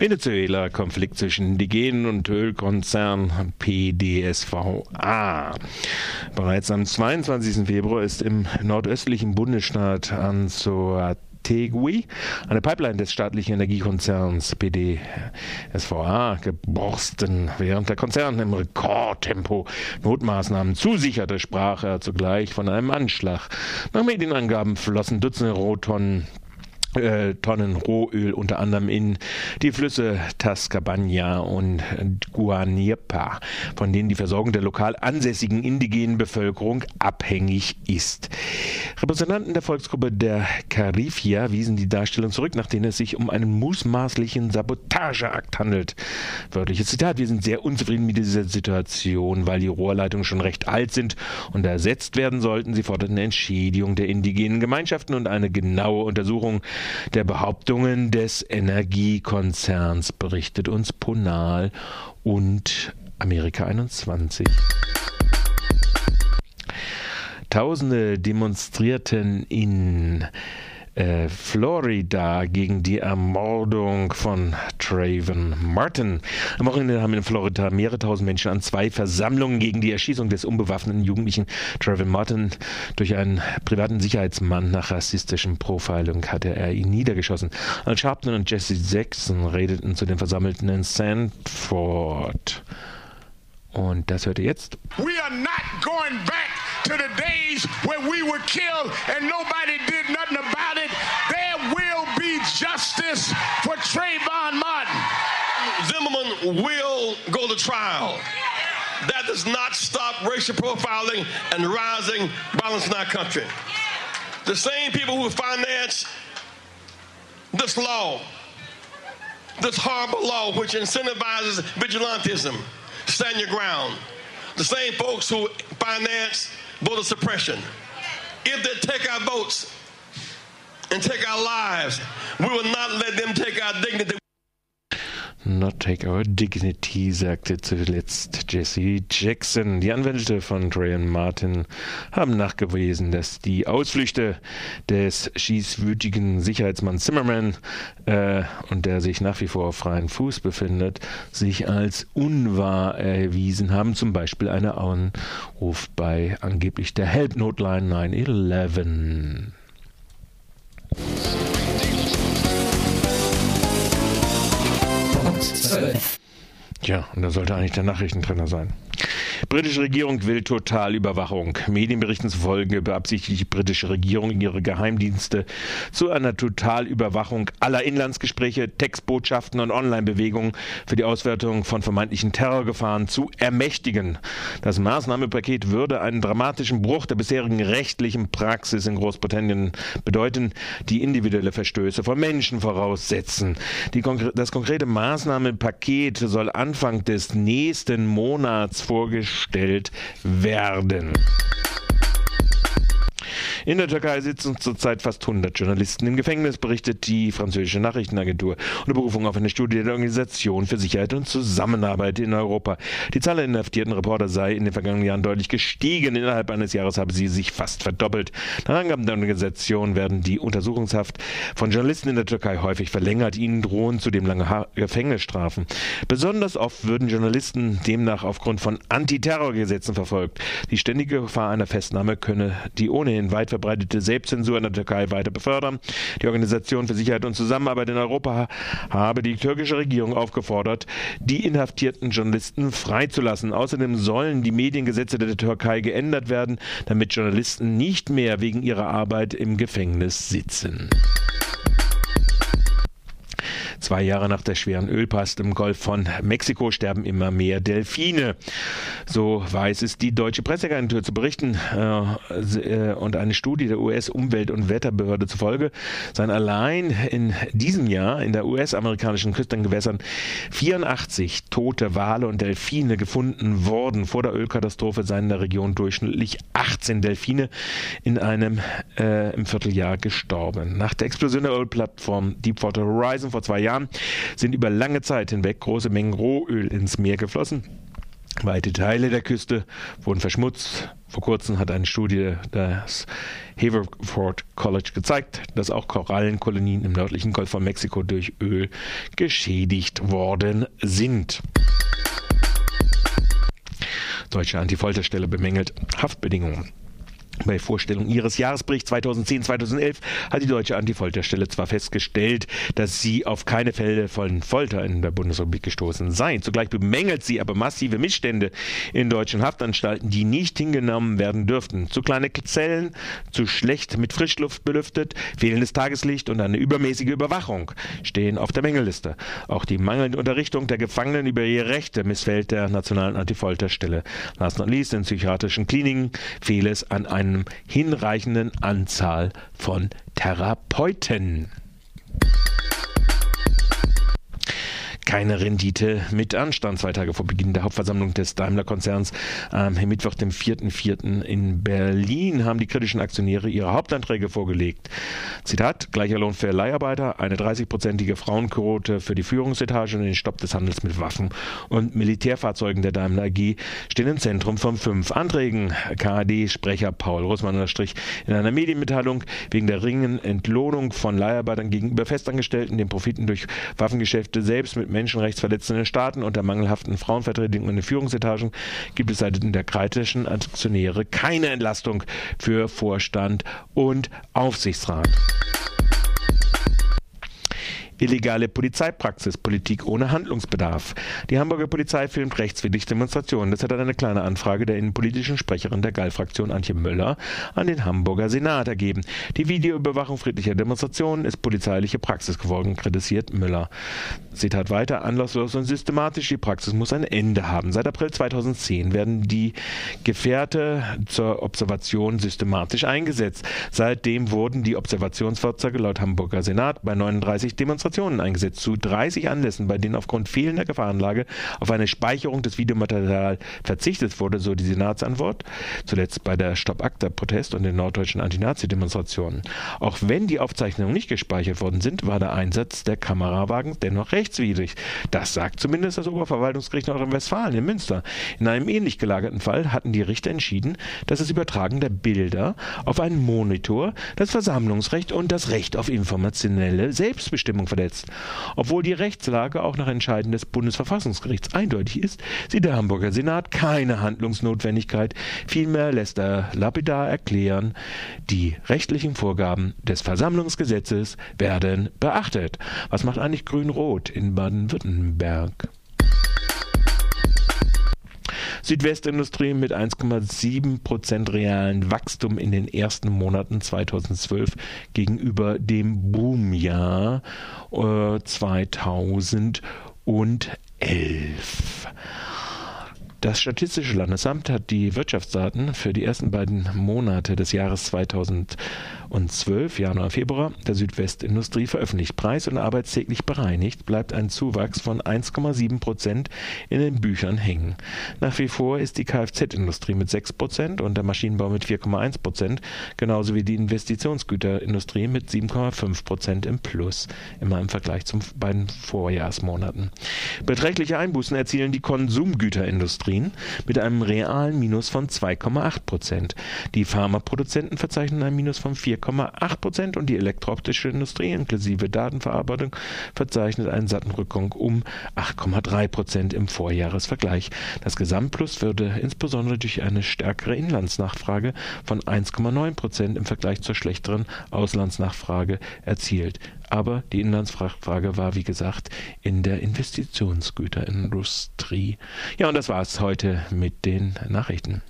Venezuela, Konflikt zwischen Indigenen und Ölkonzern PDSVA. Bereits am 22. Februar ist im nordöstlichen Bundesstaat Anzoategui eine Pipeline des staatlichen Energiekonzerns PDSVA geborsten. Während der Konzern im Rekordtempo Notmaßnahmen zusicherte, sprach er zugleich von einem Anschlag. Nach Medienangaben flossen Dutzende Tonnen Rohöl unter anderem in die Flüsse Tascabania und Guanipa, von denen die Versorgung der lokal ansässigen indigenen Bevölkerung abhängig ist. Repräsentanten der Volksgruppe der Carifia wiesen die Darstellung zurück, nach denen es sich um einen mutmaßlichen Sabotageakt handelt. Wörtliches Zitat: Wir sind sehr unzufrieden mit dieser Situation, weil die Rohrleitungen schon recht alt sind und ersetzt werden sollten. Sie forderten eine Entschädigung der indigenen Gemeinschaften und eine genaue Untersuchung der Behauptungen des Energiekonzerns, berichtet uns Ponal und Amerika 21. Tausende demonstrierten in Florida gegen die Ermordung von Trayvon Martin. Am Wochenende haben in Florida mehrere tausend Menschen an zwei Versammlungen gegen die Erschießung des unbewaffneten Jugendlichen Trayvon Martin durch einen privaten Sicherheitsmann nach rassistischem Profiling hatte er ihn niedergeschossen. Al Sharpton und Jesse Jackson redeten zu den Versammelten in Sanford. Und das hört ihr jetzt. We are not going back to the days where we were killed and nobody did nothing about it. There will be justice for Trayvon Martin. Zimmerman will go to trial. That does not stop racial profiling and rising violence in our country. The same people who finance this law, this horrible law which incentivizes vigilantism, stand your ground. The same folks who finance voter suppression. If they take our votes and take our lives, we will not let them take our dignity. Not take our dignity, sagte zuletzt Jesse Jackson. Die Anwälte von Trayvon Martin haben nachgewiesen, dass die Ausflüchte des schießwütigen Sicherheitsmanns Zimmerman und der sich nach wie vor auf freiem Fuß befindet, sich als unwahr erwiesen haben. Zum Beispiel einen Anruf bei angeblich der Help-Notline 911. Ja, und da sollte eigentlich der Nachrichtentrainer sein. Britische Regierung will Totalüberwachung. Medienberichten zufolge beabsichtigt die britische Regierung, ihre Geheimdienste zu einer Totalüberwachung aller Inlandsgespräche, Textbotschaften und Online-Bewegungen für die Auswertung von vermeintlichen Terrorgefahren zu ermächtigen. Das Maßnahmenpaket würde einen dramatischen Bruch der bisherigen rechtlichen Praxis in Großbritannien bedeuten, die individuelle Verstöße von Menschen voraussetzen. Das konkrete Maßnahmenpaket soll Anfang des nächsten Monats vorgestellt werden. In der Türkei sitzen zurzeit fast 100 Journalisten im Gefängnis, berichtet die französische Nachrichtenagentur unter Berufung auf eine Studie der Organisation für Sicherheit und Zusammenarbeit in Europa. Die Zahl der inhaftierten Reporter sei in den vergangenen Jahren deutlich gestiegen. Innerhalb eines Jahres habe sie sich fast verdoppelt. Nach Angaben der Organisation werden die Untersuchungshaft von Journalisten in der Türkei häufig verlängert. Ihnen drohen zudem lange Gefängnisstrafen. Besonders oft würden Journalisten demnach aufgrund von Antiterrorgesetzen verfolgt. Die ständige Gefahr einer Festnahme könne die ohnehin weit verbreitete Selbstzensur in der Türkei weiter befördern. Die Organisation für Sicherheit und Zusammenarbeit in Europa habe die türkische Regierung aufgefordert, die inhaftierten Journalisten freizulassen. Außerdem sollen die Mediengesetze der Türkei geändert werden, damit Journalisten nicht mehr wegen ihrer Arbeit im Gefängnis sitzen. 2 Jahre nach der schweren Ölpest im Golf von Mexiko sterben immer mehr Delfine. So weiß es die deutsche Presseagentur zu berichten. Und eine Studie der US-Umwelt- und Wetterbehörde zufolge seien allein in diesem Jahr in der US-amerikanischen Küstengewässern 84 tote Wale und Delfine gefunden worden. Vor der Ölkatastrophe seien in der Region durchschnittlich 18 Delfine in einem im Vierteljahr gestorben. Nach der Explosion der Ölplattform Deepwater Horizon vor 2 Jahren sind über lange Zeit hinweg große Mengen Rohöl ins Meer geflossen. Weite Teile der Küste wurden verschmutzt. Vor kurzem hat eine Studie des Haverford College gezeigt, dass auch Korallenkolonien im nördlichen Golf von Mexiko durch Öl geschädigt worden sind. Deutsche Antifolterstelle bemängelt Haftbedingungen. Bei Vorstellung ihres Jahresberichts 2010-2011 hat die Deutsche Antifolterstelle zwar festgestellt, dass sie auf keine Fälle von Folter in der Bundesrepublik gestoßen sei. Zugleich bemängelt sie aber massive Missstände in deutschen Haftanstalten, die nicht hingenommen werden dürften. Zu kleine Zellen, zu schlecht mit Frischluft belüftet, fehlendes Tageslicht und eine übermäßige Überwachung stehen auf der Mängelliste. Auch die mangelnde Unterrichtung der Gefangenen über ihre Rechte missfällt der Nationalen Antifolterstelle. Last not least, in psychiatrischen Kliniken fehlt es an einem hinreichenden Anzahl von Therapeuten. Keine Rendite mit Anstand. 2 Tage vor Beginn der Hauptversammlung des Daimler-Konzerns am Mittwoch, dem 4.4. in Berlin, haben die kritischen Aktionäre ihre Hauptanträge vorgelegt. Zitat: Gleicher Lohn für Leiharbeiter, eine 30-prozentige Frauenquote für die Führungsetage und den Stopp des Handels mit Waffen und Militärfahrzeugen der Daimler AG stehen im Zentrum von 5 Anträgen. KAD-Sprecher Paul Russmann unterstrich in einer Medienmitteilung: Wegen der ringen Entlohnung von Leiharbeitern gegenüber Festangestellten, den Profiten durch Waffengeschäfte selbst mit menschenrechtsverletzenden Staaten und der mangelhaften Frauenvertretung in den Führungsetagen gibt es seitens der kritischen Aktionäre keine Entlastung für Vorstand und Aufsichtsrat. Illegale Polizeipraxis, Politik ohne Handlungsbedarf. Die Hamburger Polizei filmt rechtswidrig Demonstrationen. Das hat eine kleine Anfrage der innenpolitischen Sprecherin der GAL-Fraktion Antje Möller an den Hamburger Senat ergeben. Die Videoüberwachung friedlicher Demonstrationen ist polizeiliche Praxis geworden, kritisiert Möller. Zitat weiter: Anlasslos und systematisch, die Praxis muss ein Ende haben. Seit April 2010 werden die Gefährte zur Observation systematisch eingesetzt. Seitdem wurden die Observationsfahrzeuge laut Hamburger Senat bei 39 Demonstrationen eingesetzt, zu 30 Anlässen, bei denen aufgrund fehlender Gefahrenlage auf eine Speicherung des Videomaterials verzichtet wurde, so die Senatsantwort, zuletzt bei der Stopp-ACTA-Protest und den norddeutschen Antinazi-Demonstrationen. Auch wenn die Aufzeichnungen nicht gespeichert worden sind, war der Einsatz der Kamerawagen dennoch rechtswidrig. Das sagt zumindest das Oberverwaltungsgericht Nordrhein-Westfalen in Münster. In einem ähnlich gelagerten Fall hatten die Richter entschieden, dass das Übertragen der Bilder auf einen Monitor das Versammlungsrecht und das Recht auf informationelle Selbstbestimmung verletzt. Obwohl die Rechtslage auch nach Entscheiden des Bundesverfassungsgerichts eindeutig ist, sieht der Hamburger Senat keine Handlungsnotwendigkeit. Vielmehr lässt er lapidar erklären, die rechtlichen Vorgaben des Versammlungsgesetzes werden beachtet. Was macht eigentlich Grün-Rot in Baden-Württemberg? Südwestindustrie mit 1,7% realen Wachstum in den ersten Monaten 2012 gegenüber dem Boomjahr 2011. Das Statistische Landesamt hat die Wirtschaftsdaten für die ersten beiden Monate des Jahres 2012, Januar, Februar, der Südwestindustrie veröffentlicht. Preis- und arbeitstäglich bereinigt bleibt ein Zuwachs von 1,7% in den Büchern hängen. Nach wie vor ist die Kfz-Industrie mit 6% und der Maschinenbau mit 4,1%, genauso wie die Investitionsgüterindustrie mit 7,5% im Plus, immer im Vergleich zu beiden Vorjahresmonaten. Beträchtliche Einbußen erzielen die Konsumgüterindustrie mit einem realen Minus von 2,8%. Die Pharmaproduzenten verzeichnen ein Minus von 4,8% und die elektrooptische Industrie inklusive Datenverarbeitung verzeichnet einen satten Rückgang um 8,3% im Vorjahresvergleich. Das Gesamtplus würde insbesondere durch eine stärkere Inlandsnachfrage von 1,9% im Vergleich zur schlechteren Auslandsnachfrage erzielt. Aber die Inlandsnachfrage war, wie gesagt, in der Investitionsgüterindustrie. Ja, und das war's heute mit den Nachrichten.